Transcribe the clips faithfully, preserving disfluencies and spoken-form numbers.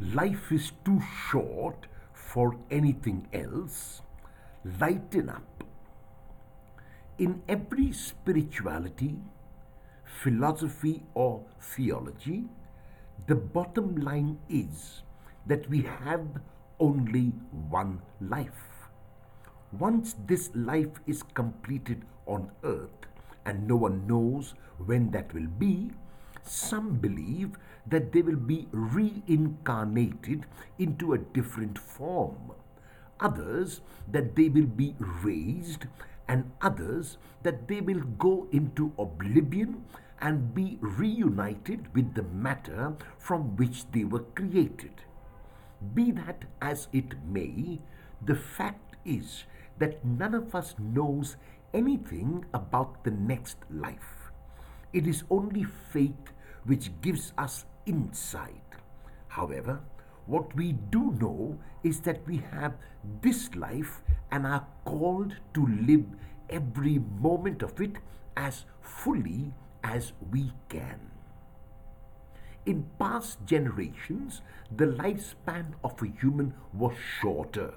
Life is too short for anything else. Lighten up. In every spirituality, philosophy or theology, the bottom line is that we have only one life. Once this life is completed on earth, and no one knows when that will be, some believe that they will be reincarnated into a different form, others that they will be raised, and others that they will go into oblivion and be reunited with the matter from which they were created. Be that as it may, the fact is that none of us knows anything about the next life. It is only faith which gives us insight. However, what we do know is that we have this life and are called to live every moment of it as fully as we can. In past generations, the lifespan of a human was shorter.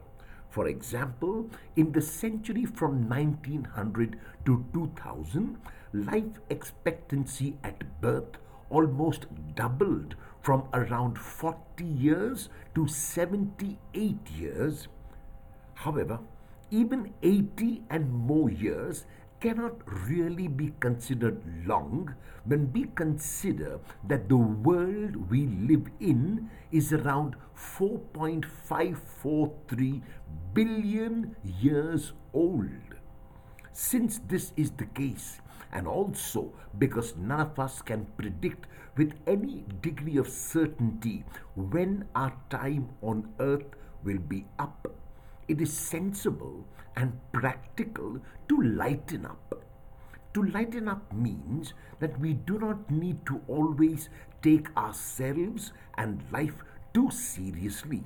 For example, in the century from nineteen hundred to two thousand, life expectancy at birth almost doubled from around forty years to seventy-eight years. However, even eighty and more years cannot really be considered long when we consider that the world we live in is around four point five four three billion years old. Since this is the case, and also because none of us can predict with any degree of certainty when our time on earth will be up, it is sensible and practical to lighten up. To lighten up means that we do not need to always take ourselves and life too seriously.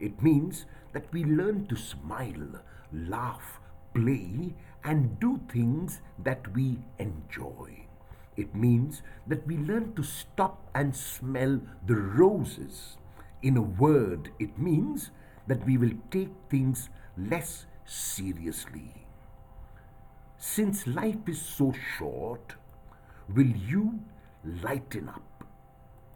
It means that we learn to smile, laugh, play, and do things that we enjoy. It means that we learn to stop and smell the roses. In a word, it means that we will take things less seriously. Since life is so short, will you lighten up?